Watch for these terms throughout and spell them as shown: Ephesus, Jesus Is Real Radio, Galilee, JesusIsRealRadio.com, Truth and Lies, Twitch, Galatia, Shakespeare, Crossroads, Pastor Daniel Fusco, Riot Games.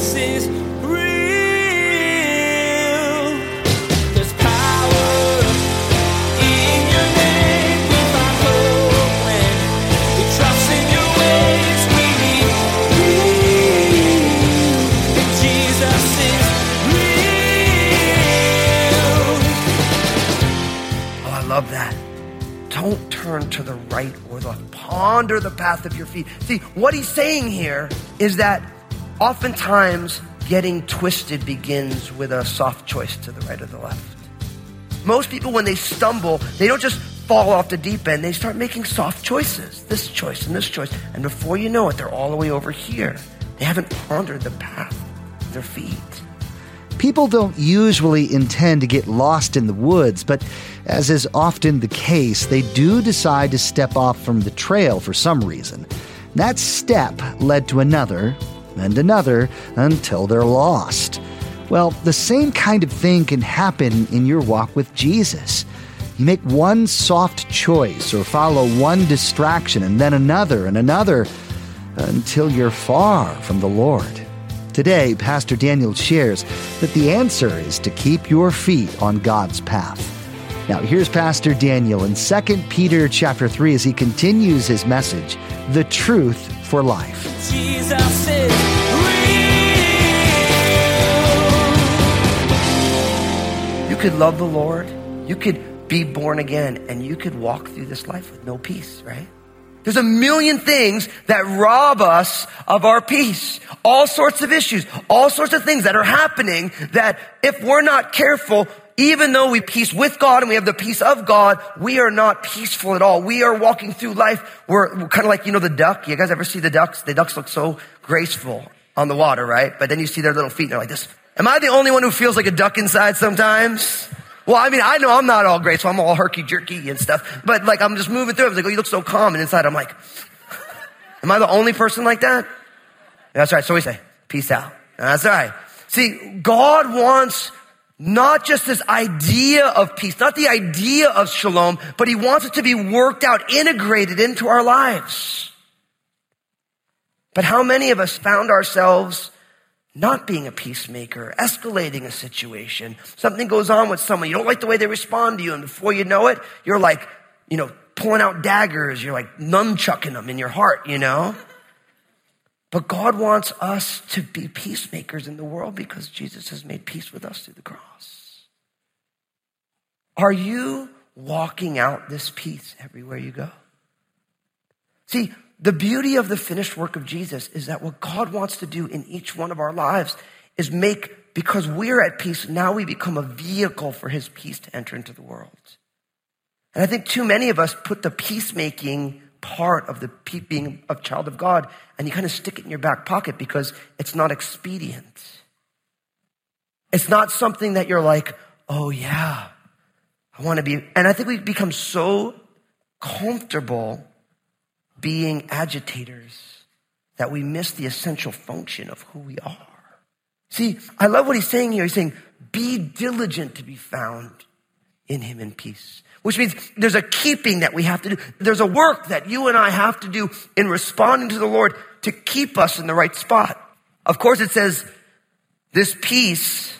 Jesus is real. There's power in your name. We find hope when we trust in your ways. We believe that Jesus is real. Oh, I love that. Don't turn to the right or the left. Ponder the path of your feet. See, what he's saying here is that oftentimes getting twisted begins with a soft choice to the right or the left. Most people, when they stumble, they don't just fall off the deep end. They start making soft choices, this choice. And before you know it, they're all the way over here. They haven't pondered the path of their feet. People don't usually intend to get lost in the woods, but as is often the case, they do decide to step off from the trail for some reason. That step led to another and another until they're lost. Well, the same kind of thing can happen in your walk with Jesus. You make one soft choice or follow one distraction and then another and another until you're far from the Lord. Today, Pastor Daniel shares that the answer is to keep your feet on God's path. Now, here's Pastor Daniel in 2 Peter chapter 3 as he continues his message, The Truth for Life. Jesus is real. You could love the Lord, you could be born again, and you could walk through this life with no peace, right? There's a million things that rob us of our peace. All sorts of issues, all sorts of things that are happening that if we're not careful, even though we peace with God and we have the peace of God, we are not peaceful at all. We are walking through life. We're kind of like, you know, the duck. You guys ever see the ducks? The ducks look so graceful on the water, right? But then you see their little feet and they're like this. Am I the only one who feels like a duck inside sometimes? Well, I mean, I know I'm not all great, so I'm all herky-jerky and stuff. But like, I'm just moving through. I was like, oh, you look so calm. And inside, I'm like, am I the only person like that? That's right. So we say, peace out. That's all right. See, God wants not just this idea of peace, not the idea of shalom, but he wants it to be worked out, integrated into our lives. But how many of us found ourselves not being a peacemaker, escalating a situation? Something goes on with someone. You don't like the way they respond to you. And before you know it, you're like, you know, pulling out daggers. You're like nunchucking them in your heart, you know? But God wants us to be peacemakers in the world because Jesus has made peace with us through the cross. Are you walking out this peace everywhere you go? See, the beauty of the finished work of Jesus is that what God wants to do in each one of our lives is make, because we're at peace, now we become a vehicle for his peace to enter into the world. And I think too many of us put the peacemaking part of the being a child of God and you kind of stick it in your back pocket because it's not expedient. It's not something that you're like, oh yeah, I want to be. And I think we become so comfortable being agitators that we miss the essential function of who we are. See, I love what he's saying here. He's saying, be diligent to be found in him in peace, which means there's a keeping that we have to do. There's a work that you and I have to do in responding to the Lord to keep us in the right spot. Of course, it says this peace,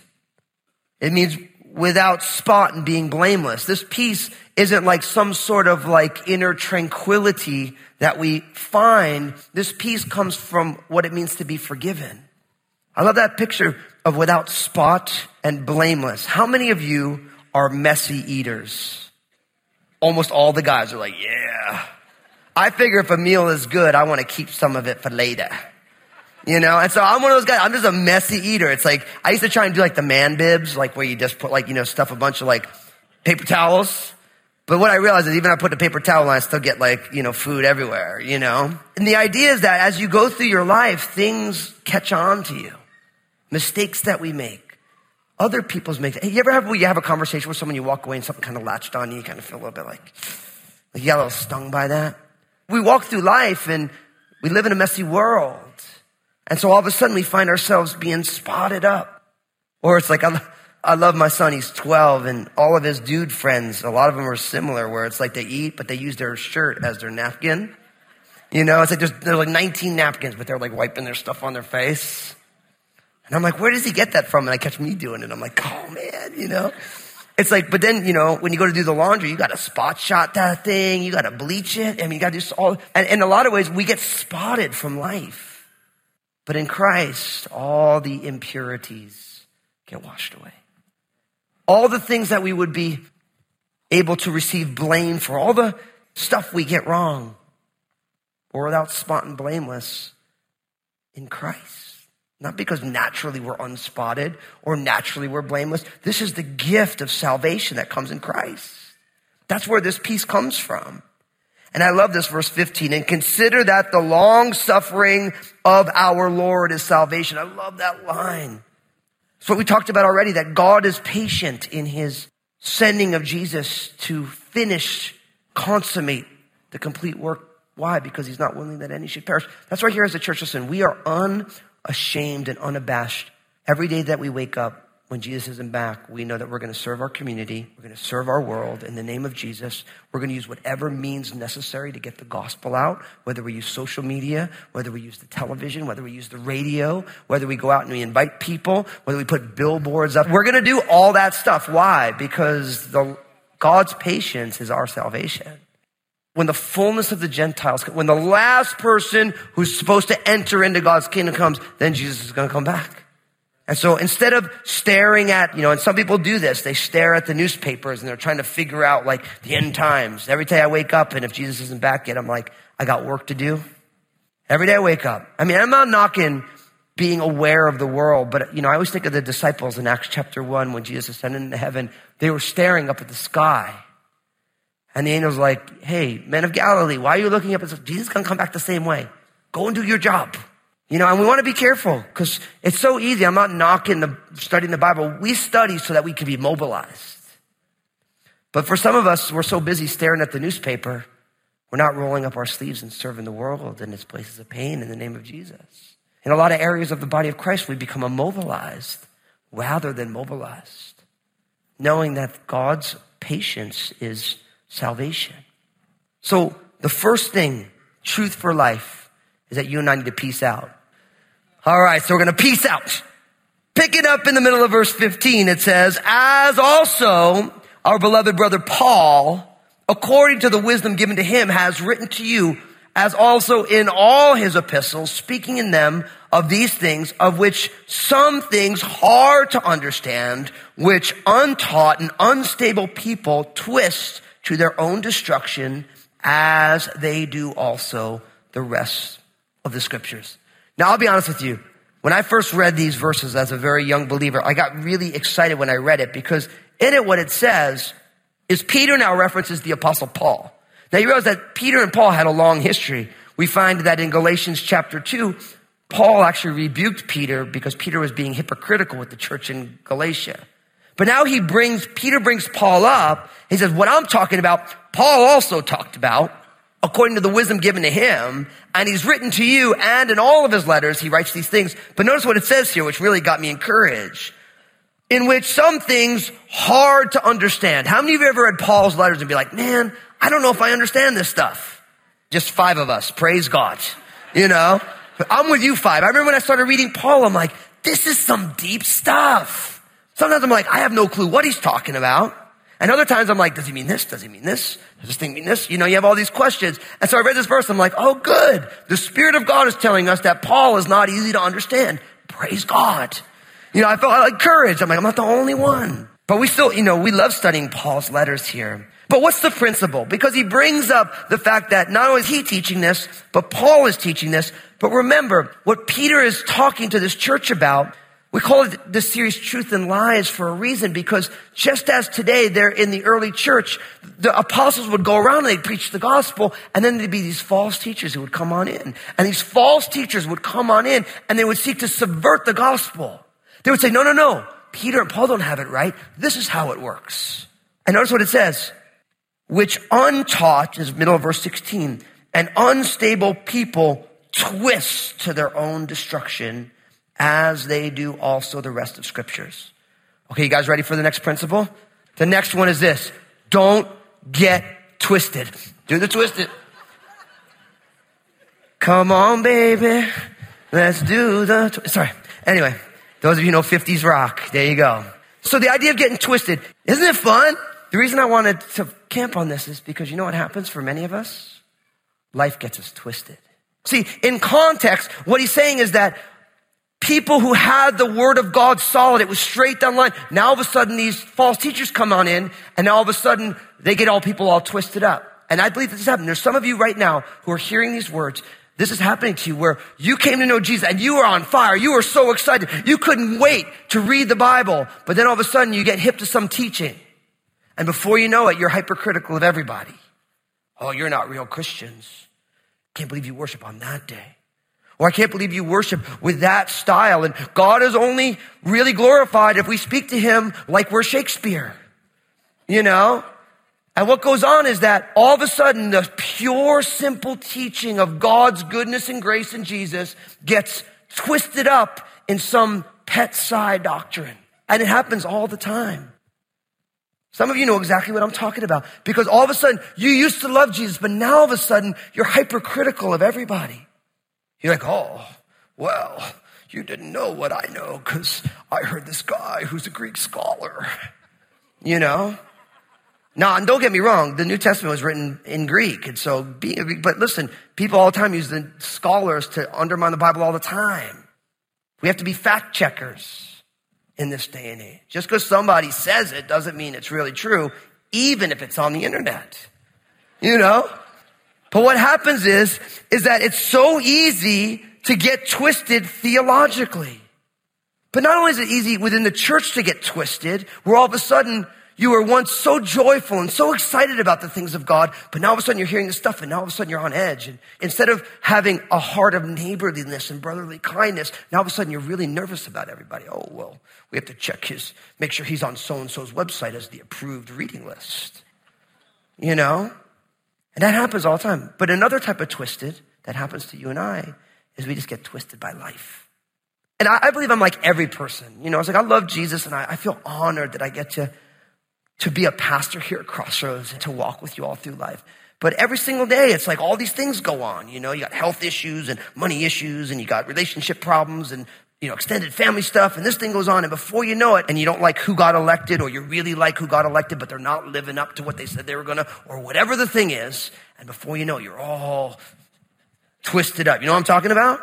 it means without spot and being blameless. This peace isn't like some sort of like inner tranquility that we find. This peace comes from what it means to be forgiven. I love that picture of without spot and blameless. How many of you are messy eaters? Almost all the guys are like, yeah. I figure if a meal is good, I want to keep some of it for later. You know, and so I'm one of those guys, I'm just a messy eater. It's like, I used to try and do like the man bibs, like where you just put like, you know, stuff a bunch of like paper towels. But what I realized is even I put the paper towel on, I still get like, you know, food everywhere, you know. And the idea is that as you go through your life, things catch on to you. Mistakes that we make. Other people's mistakes. Hey, you ever have, well, you have a conversation with someone, you walk away and something kind of latched on you, you kind of feel a little bit like you got a little stung by that. We walk through life and we live in a messy world. And so all of a sudden we find ourselves being spotted up. Or it's like, I love my son, he's 12, and all of his dude friends, a lot of them are similar, where it's like they eat, but they use their shirt as their napkin. You know, it's like there's like 19 napkins, but they're like wiping their stuff on their face. And I'm like, where does he get that from? And I catch me doing it. I'm like, oh man, you know. It's like, but then, you know, when you go to do the laundry, you got to spot shot that thing. You got to bleach it. I mean, you got to do all. And in a lot of ways, we get spotted from life. But in Christ, all the impurities get washed away. All the things that we would be able to receive blame for, all the stuff we get wrong, or without spot and blameless in Christ. Not because naturally we're unspotted or naturally we're blameless. This is the gift of salvation that comes in Christ. That's where this peace comes from. And I love this verse 15. And consider that the long suffering of our Lord is salvation. I love that line. It's what we talked about already, that God is patient in his sending of Jesus to finish, consummate the complete work. Why? Because he's not willing that any should perish. That's right here as a church. Listen, we are ashamed and unabashed. Every day that we wake up, when Jesus isn't back, we know that we're going to serve our community. We're going to serve our world in the name of Jesus. We're going to use whatever means necessary to get the gospel out, whether we use social media, whether we use the television, whether we use the radio, whether we go out and we invite people, whether we put billboards up. We're going to do all that stuff. Why? Because God's patience is our salvation. When the fullness of the Gentiles, when the last person who's supposed to enter into God's kingdom comes, then Jesus is going to come back. And so instead of staring at, you know, and some people do this, they stare at the newspapers and they're trying to figure out like the end times. Every day I wake up and if Jesus isn't back yet, I'm like, I got work to do. Every day I wake up. I mean, I'm not knocking being aware of the world, but you know, I always think of the disciples in Acts chapter 1 when Jesus ascended into heaven. They were staring up at the sky. And the angel's like, hey, men of Galilee, why are you looking up? Jesus is going to come back the same way. Go and do your job. You know, and we want to be careful because it's so easy. I'm not knocking studying the Bible. We study so that we can be mobilized. But for some of us, we're so busy staring at the newspaper, we're not rolling up our sleeves and serving the world in its places of pain in the name of Jesus. In a lot of areas of the body of Christ, we become immobilized rather than mobilized, knowing that God's patience is salvation. So the first thing, truth for life, is that you and I need to peace out. All right, so we're going to peace out. Pick it up in the middle of verse 15. It says, as also our beloved brother Paul, according to the wisdom given to him, has written to you, as also in all his epistles, speaking in them of these things, of which some things hard to understand, which untaught and unstable people twist to their own destruction, as they do also the rest of the scriptures. Now, I'll be honest with you. When I first read these verses as a very young believer, I got really excited when I read it because in it, what it says is Peter now references the Apostle Paul. Now, you realize that Peter and Paul had a long history. We find that in Galatians chapter 2, Paul actually rebuked Peter because Peter was being hypocritical with the church in Galatia. But now Peter brings Paul up. He says, what I'm talking about, Paul also talked about according to the wisdom given to him. And he's written to you, and in all of his letters, he writes these things. But notice what it says here, which really got me encouraged, in which some things hard to understand. How many of you ever read Paul's letters and be like, man, I don't know if I understand this stuff? Just five of us. Praise God. You know, I'm with you five. I remember when I started reading Paul, I'm like, this is some deep stuff. Sometimes I'm like, I have no clue what he's talking about. And other times I'm like, does he mean this? Does he mean this? Does this thing mean this? You know, you have all these questions. And so I read this verse. I'm like, oh, good. The Spirit of God is telling us that Paul is not easy to understand. Praise God. You know, I felt like courage. I'm like, I'm not the only one. But we still, you know, we love studying Paul's letters here. But what's the principle? Because he brings up the fact that not only is he teaching this, but Paul is teaching this. But remember, what Peter is talking to this church about, we call it this series Truth and Lies for a reason, because just as today there in the early church, the apostles would go around and they'd preach the gospel, and then there'd be these false teachers who would come on in. And these false teachers would come on in and they would seek to subvert the gospel. They would say, no, Peter and Paul don't have it right. This is how it works. And notice what it says, which untaught, is middle of verse 16, and unstable people twist to their own destruction, as they do also the rest of scriptures. Okay, you guys ready for the next principle? The next one is this. Don't get twisted. Do the twisted. Come on, baby. Let's do the... Anyway, Those of you who know 50s rock, there you go. So the idea of getting twisted, isn't it fun? The reason I wanted to camp on this is because you know what happens for many of us? Life gets us twisted. See, in context, what he's saying is that people who had the word of God solid, it was straight down the line. Now all of a sudden these false teachers come on in and all of a sudden they get all people all twisted up. And I believe this is happening. There's some of you right now who are hearing these words. This is happening to you where you came to know Jesus and you were on fire. You were so excited. You couldn't wait to read the Bible. But then all of a sudden you get hip to some teaching. And before you know it, you're hypercritical of everybody. Oh, you're not real Christians. Can't believe you worship on that day. Or I can't believe you worship with that style. And God is only really glorified if we speak to him like we're Shakespeare, you know? And what goes on is that all of a sudden the pure, simple teaching of God's goodness and grace in Jesus gets twisted up in some pet side doctrine. And it happens all the time. Some of you know exactly what I'm talking about because all of a sudden you used to love Jesus, but now all of a sudden you're hypercritical of everybody. You're like, oh, well, you didn't know what I know because I heard this guy who's a Greek scholar, you know? Now, and don't get me wrong, the New Testament was written in Greek. And so, but listen, people all the time use the scholars to undermine the Bible all the time. We have to be fact checkers in this day and age. Just because somebody says it doesn't mean it's really true, even if it's on the internet, you know? But what happens is that it's so easy to get twisted theologically. But not only is it easy within the church to get twisted, where all of a sudden you were once so joyful and so excited about the things of God, but now all of a sudden you're hearing this stuff and now all of a sudden you're on edge. And instead of having a heart of neighborliness and brotherly kindness, now all of a sudden you're really nervous about everybody. Oh, well, we have to check make sure he's on so-and-so's website as the approved reading list, you know? And that happens all the time. But another type of twisted that happens to you and I is we just get twisted by life. And I believe I'm like every person. You know, it's like I love Jesus and I feel honored that I get to be a pastor here at Crossroads and to walk with you all through life. But every single day, it's like all these things go on. You know, you got health issues and money issues and you got relationship problems and, you know, extended family stuff and this thing goes on. And before you know it, and you don't like who got elected or you really like who got elected, but they're not living up to what they said they were gonna or whatever the thing is. And before you know it, you're all twisted up. You know what I'm talking about?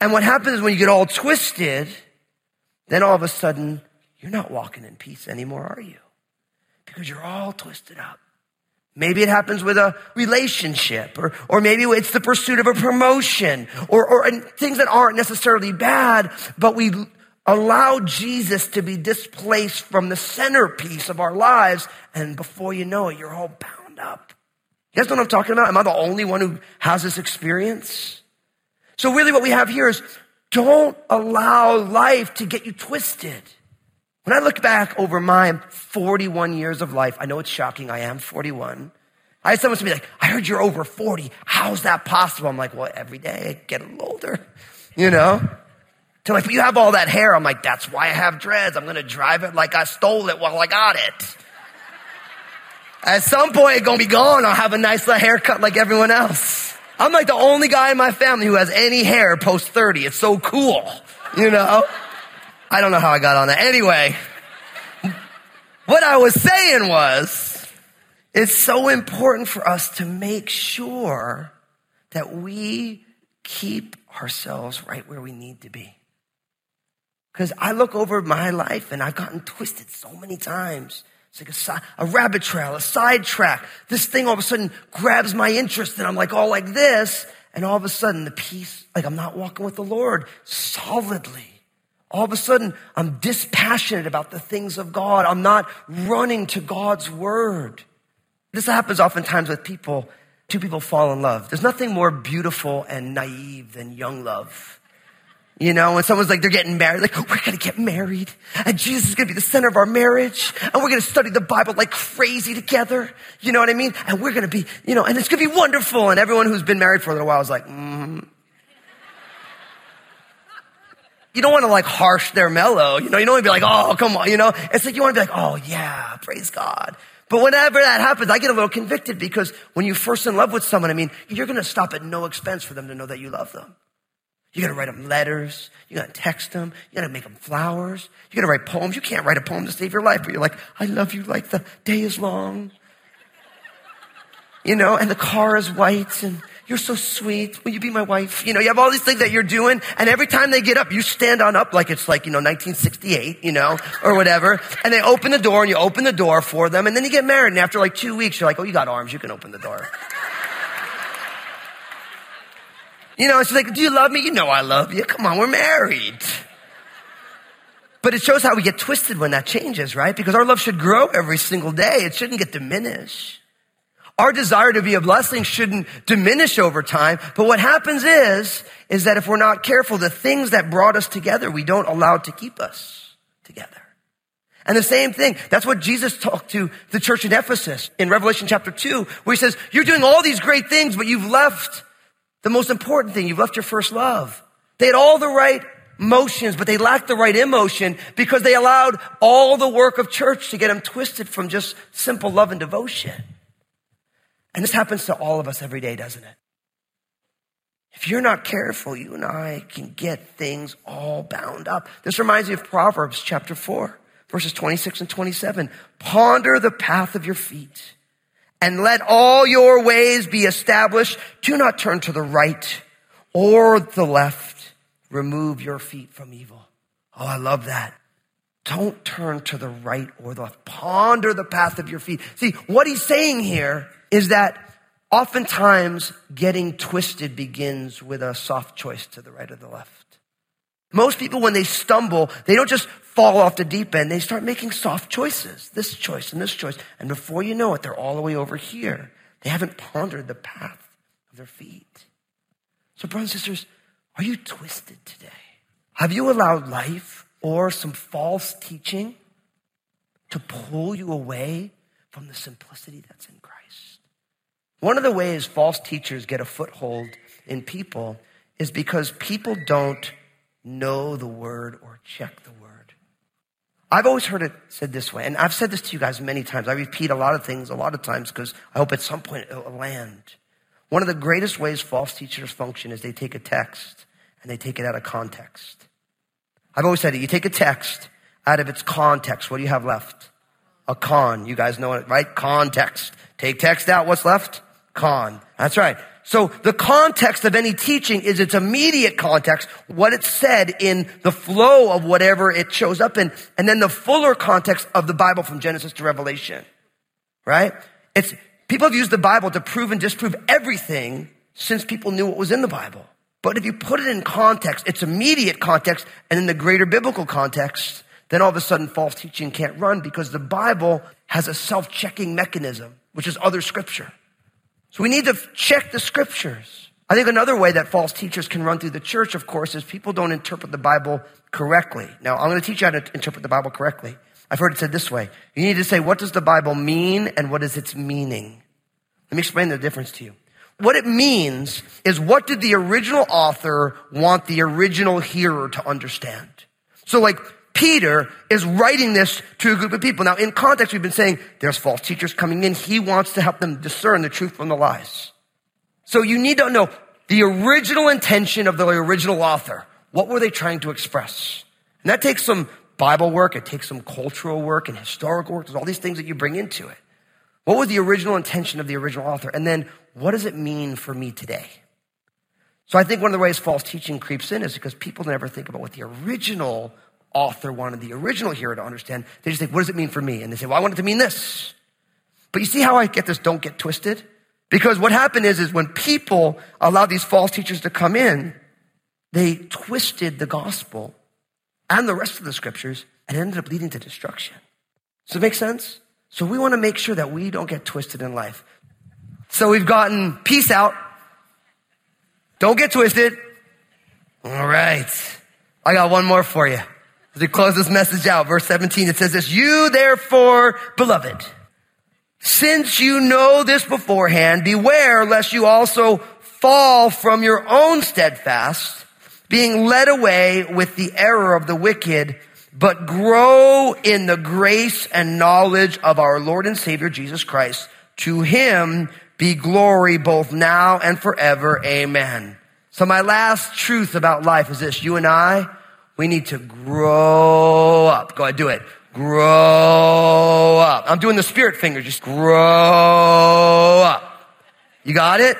And what happens is when you get all twisted, then all of a sudden you're not walking in peace anymore, are you? Because you're all twisted up. Maybe it happens with a relationship or maybe it's the pursuit of a promotion or things that aren't necessarily bad, but we allow Jesus to be displaced from the centerpiece of our lives. And before you know it, you're all bound up. You guys know what I'm talking about? Am I the only one who has this experience? So really what we have here is don't allow life to get you twisted. When I look back over my 41 years of life, I know it's shocking, I am 41. I had someone to be like, I heard you're over 40. How's that possible? I'm like, well, every day I get a little older, you know? They're like, but you have all that hair. I'm like, that's why I have dreads. I'm gonna drive it like I stole it while I got it. At some point, it's gonna be gone. I'll have a nice little haircut like everyone else. I'm like the only guy in my family who has any hair post 30. It's so cool, you know? I don't know how I got on that. Anyway, what I was saying was, it's so important for us to make sure that we keep ourselves right where we need to be. Because I look over my life and I've gotten twisted so many times. It's like a rabbit trail, a sidetrack. This thing all of a sudden grabs my interest and I'm like all like this. And all of a sudden the peace, like I'm not walking with the Lord solidly. All of a sudden, I'm dispassionate about the things of God. I'm not running to God's word. This happens oftentimes with people. Two people fall in love. There's nothing more beautiful and naive than young love. You know, when someone's like, they're getting married, like, we're going to get married. And Jesus is going to be the center of our marriage. And we're going to study the Bible like crazy together. You know what I mean? And we're going to be, you know, and it's going to be wonderful. And everyone who's been married for a little while is like, You don't want to like harsh their mellow, you know, you don't want to be like, oh, come on, you know, it's like you want to be like, oh yeah, praise God. But whenever that happens, I get a little convicted because when you're first in love with someone, I mean, you're going to stop at no expense for them to know that you love them. You're going to write them letters. You're going to text them. You're going to make them flowers. You're going to write poems. You can't write a poem to save your life, but you're like, I love you like the day is long. You know, and the car is white and you're so sweet. Will you be my wife? You know, you have all these things that you're doing, and every time they get up, you stand on up like it's like, you know, 1968, you know, or whatever. And they open the door and you open the door for them, and then you get married, and after like 2 weeks, you're like, oh, you got arms. You can open the door. You know, it's like, do you love me? You know I love you. Come on, we're married. But it shows how we get twisted when that changes, right? Because our love should grow every single day. It shouldn't get diminished. Our desire to be a blessing shouldn't diminish over time. But what happens is that if we're not careful, the things that brought us together, we don't allow to keep us together. And the same thing, that's what Jesus talked to the church in Ephesus in Revelation chapter 2, where he says, you're doing all these great things, but you've left the most important thing, you've left your first love. They had all the right motions, but they lacked the right emotion because they allowed all the work of church to get them twisted from just simple love and devotion. And this happens to all of us every day, doesn't it? If you're not careful, you and I can get things all bound up. This reminds me of Proverbs chapter 4, verses 26 and 27. Ponder the path of your feet, and let all your ways be established. Do not turn to the right or the left. Remove your feet from evil. Oh, I love that. Don't turn to the right or the left. Ponder the path of your feet. See, what he's saying here is that oftentimes getting twisted begins with a soft choice to the right or the left. Most people, when they stumble, they don't just fall off the deep end. They start making soft choices, this choice and this choice. And before you know it, they're all the way over here. They haven't pondered the path of their feet. So brothers and sisters, are you twisted today? Have you allowed life or some false teaching to pull you away from the simplicity that's in Christ? One of the ways false teachers get a foothold in people is because people don't know the word or check the word. I've always heard it said this way, and I've said this to you guys many times. I repeat a lot of things a lot of times because I hope at some point it'll land. One of the greatest ways false teachers function is they take a text and they take it out of context. I've always said it. You take a text out of its context. What do you have left? A con. You guys know it, right? Context. Take text out. What's left? Con. That's right. So the context of any teaching is its immediate context, what it said in the flow of whatever it shows up in, and then the fuller context of the Bible from Genesis to Revelation, right? It's people have used the Bible to prove and disprove everything since people knew what was in the Bible. But if you put it in context, its immediate context, and in the greater biblical context, then all of a sudden false teaching can't run because the Bible has a self-checking mechanism, which is other scripture. So we need to check the scriptures. I think another way that false teachers can run through the church, of course, is people don't interpret the Bible correctly. Now, I'm going to teach you how to interpret the Bible correctly. I've heard it said this way. You need to say, what does the Bible mean and what is its meaning? Let me explain the difference to you. What it means is what did the original author want the original hearer to understand? So like Peter is writing this to a group of people. Now, in context, we've been saying there's false teachers coming in. He wants to help them discern the truth from the lies. So you need to know the original intention of the original author. What were they trying to express? And that takes some Bible work. It takes some cultural work and historical work. There's all these things that you bring into it. What was the original intention of the original author? And then what does it mean for me today? So I think one of the ways false teaching creeps in is because people never think about what the original author wanted the original hearer to understand. They just think, what does it mean for me? And they say, well, I want it to mean this. But you see how I get this, don't get twisted? Because what happened is when people allowed these false teachers to come in, they twisted the gospel and the rest of the scriptures and ended up leading to destruction. Does it make sense? So we want to make sure that we don't get twisted in life. So we've gotten peace out. Don't get twisted. All right. I got one more for you. As we close this message out, verse 17, it says this, you therefore, beloved, since you know this beforehand, beware lest you also fall from your own steadfast, being led away with the error of the wicked, but grow in the grace and knowledge of our Lord and Savior, Jesus Christ. To him be glory both now and forever. Amen. So my last truth about life is this. You and I, we need to grow up. Go ahead, do it. Grow up. I'm doing the spirit fingers. Just grow up. You got it?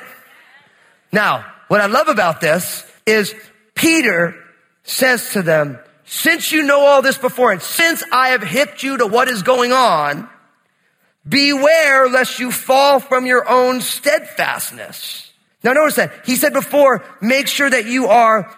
Now, what I love about this is Peter says to them, since you know all this before, and since I have hipped you to what is going on, beware lest you fall from your own steadfastness. Now notice that. He said before, make sure that you are,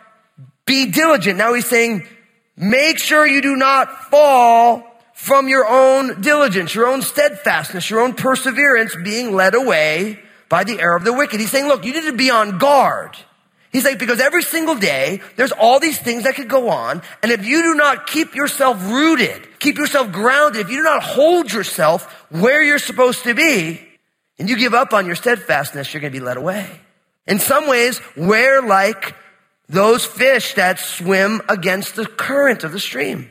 be diligent. Now he's saying, make sure you do not fall from your own diligence, your own steadfastness, your own perseverance, being led away by the error of the wicked. He's saying, look, you need to be on guard. He's like, because every single day, there's all these things that could go on. And if you do not keep yourself rooted, keep yourself grounded, if you do not hold yourself where you're supposed to be, and you give up on your steadfastness, you're going to be led away. In some ways, we're like those fish that swim against the current of the stream.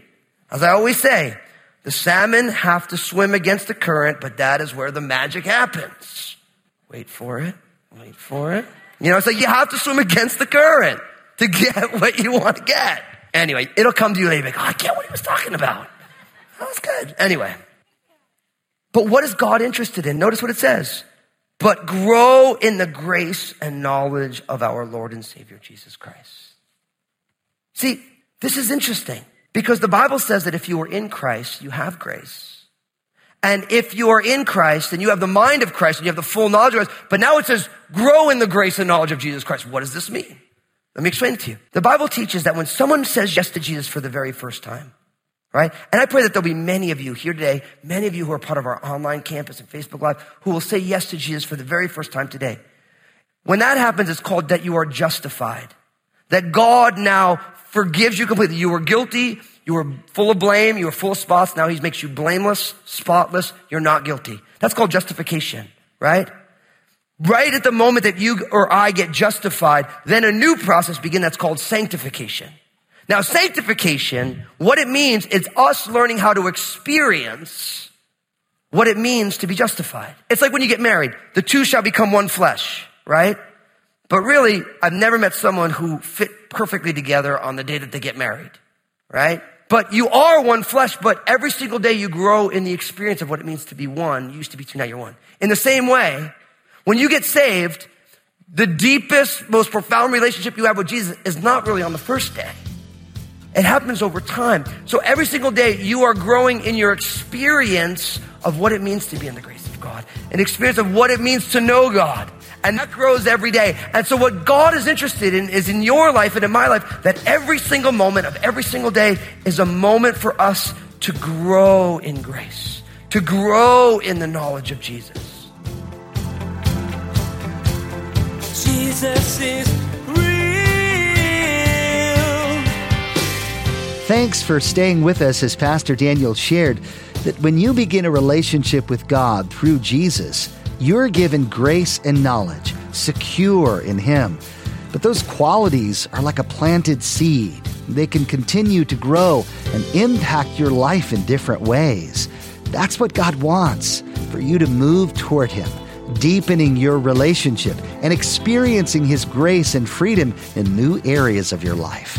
As I always say, the salmon have to swim against the current, but that is where the magic happens. Wait for it. Wait for it. You know, it's like you have to swim against the current to get what you want to get. Anyway, it'll come to you later. Like, oh, I get what he was talking about. That was good. Anyway. But what is God interested in? Notice what it says. But grow in the grace and knowledge of our Lord and Savior, Jesus Christ. See, this is interesting because the Bible says that if you are in Christ, you have grace. And if you are in Christ, then you have the mind of Christ and you have the full knowledge of Christ. But now it says, grow in the grace and knowledge of Jesus Christ. What does this mean? Let me explain it to you. The Bible teaches that when someone says yes to Jesus for the very first time, right? And I pray that there'll be many of you here today, many of you who are part of our online campus and Facebook Live, who will say yes to Jesus for the very first time today. When that happens, it's called that you are justified. That God now forgives you completely. You were guilty. You were full of blame. You were full of spots. Now he makes you blameless, spotless. You're not guilty. That's called justification, right? Right at the moment that you or I get justified, then a new process begins that's called sanctification. Now, sanctification, what it means is us learning how to experience what it means to be justified. It's like when you get married, the two shall become one flesh, right? But really, I've never met someone who fit perfectly together on the day that they get married, right? But you are one flesh, but every single day you grow in the experience of what it means to be one. You used to be two, now you're one. In the same way, when you get saved, the deepest, most profound relationship you have with Jesus is not really on the first day. It happens over time. So every single day you are growing in your experience of what it means to be in the grace of God, an experience of what it means to know God. And that grows every day. And so what God is interested in is in your life and in my life, that every single moment of every single day is a moment for us to grow in grace, to grow in the knowledge of Jesus. Jesus is real. Thanks for staying with us as Pastor Daniel shared that when you begin a relationship with God through Jesus, you're given grace and knowledge, secure in Him. But those qualities are like a planted seed. They can continue to grow and impact your life in different ways. That's what God wants, for you to move toward Him, deepening your relationship and experiencing His grace and freedom in new areas of your life.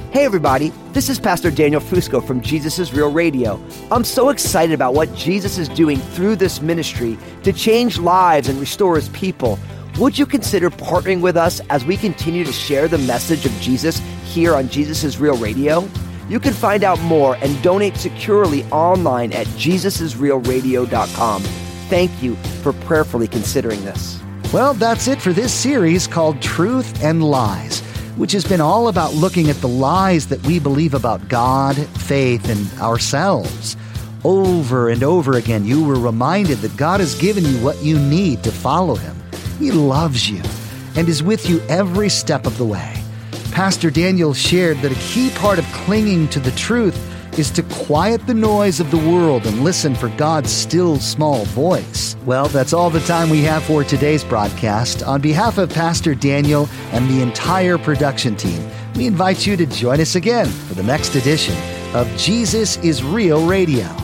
Hey everybody, this is Pastor Daniel Fusco from Jesus Is Real Radio. I'm so excited about what Jesus is doing through this ministry to change lives and restore His people. Would you consider partnering with us as we continue to share the message of Jesus here on Jesus Is Real Radio? You can find out more and donate securely online at JesusIsRealRadio.com. Thank you for prayerfully considering this. Well, that's it for this series called Truth and Lies, which has been all about looking at the lies that we believe about God, faith, and ourselves. Over and over again, you were reminded that God has given you what you need to follow Him. He loves you and is with you every step of the way. Pastor Daniel shared that a key part of clinging to the truth is to quiet the noise of the world and listen for God's still small voice. Well, that's all the time we have for today's broadcast. On behalf of Pastor Daniel and the entire production team, we invite you to join us again for the next edition of Jesus Is Real Radio.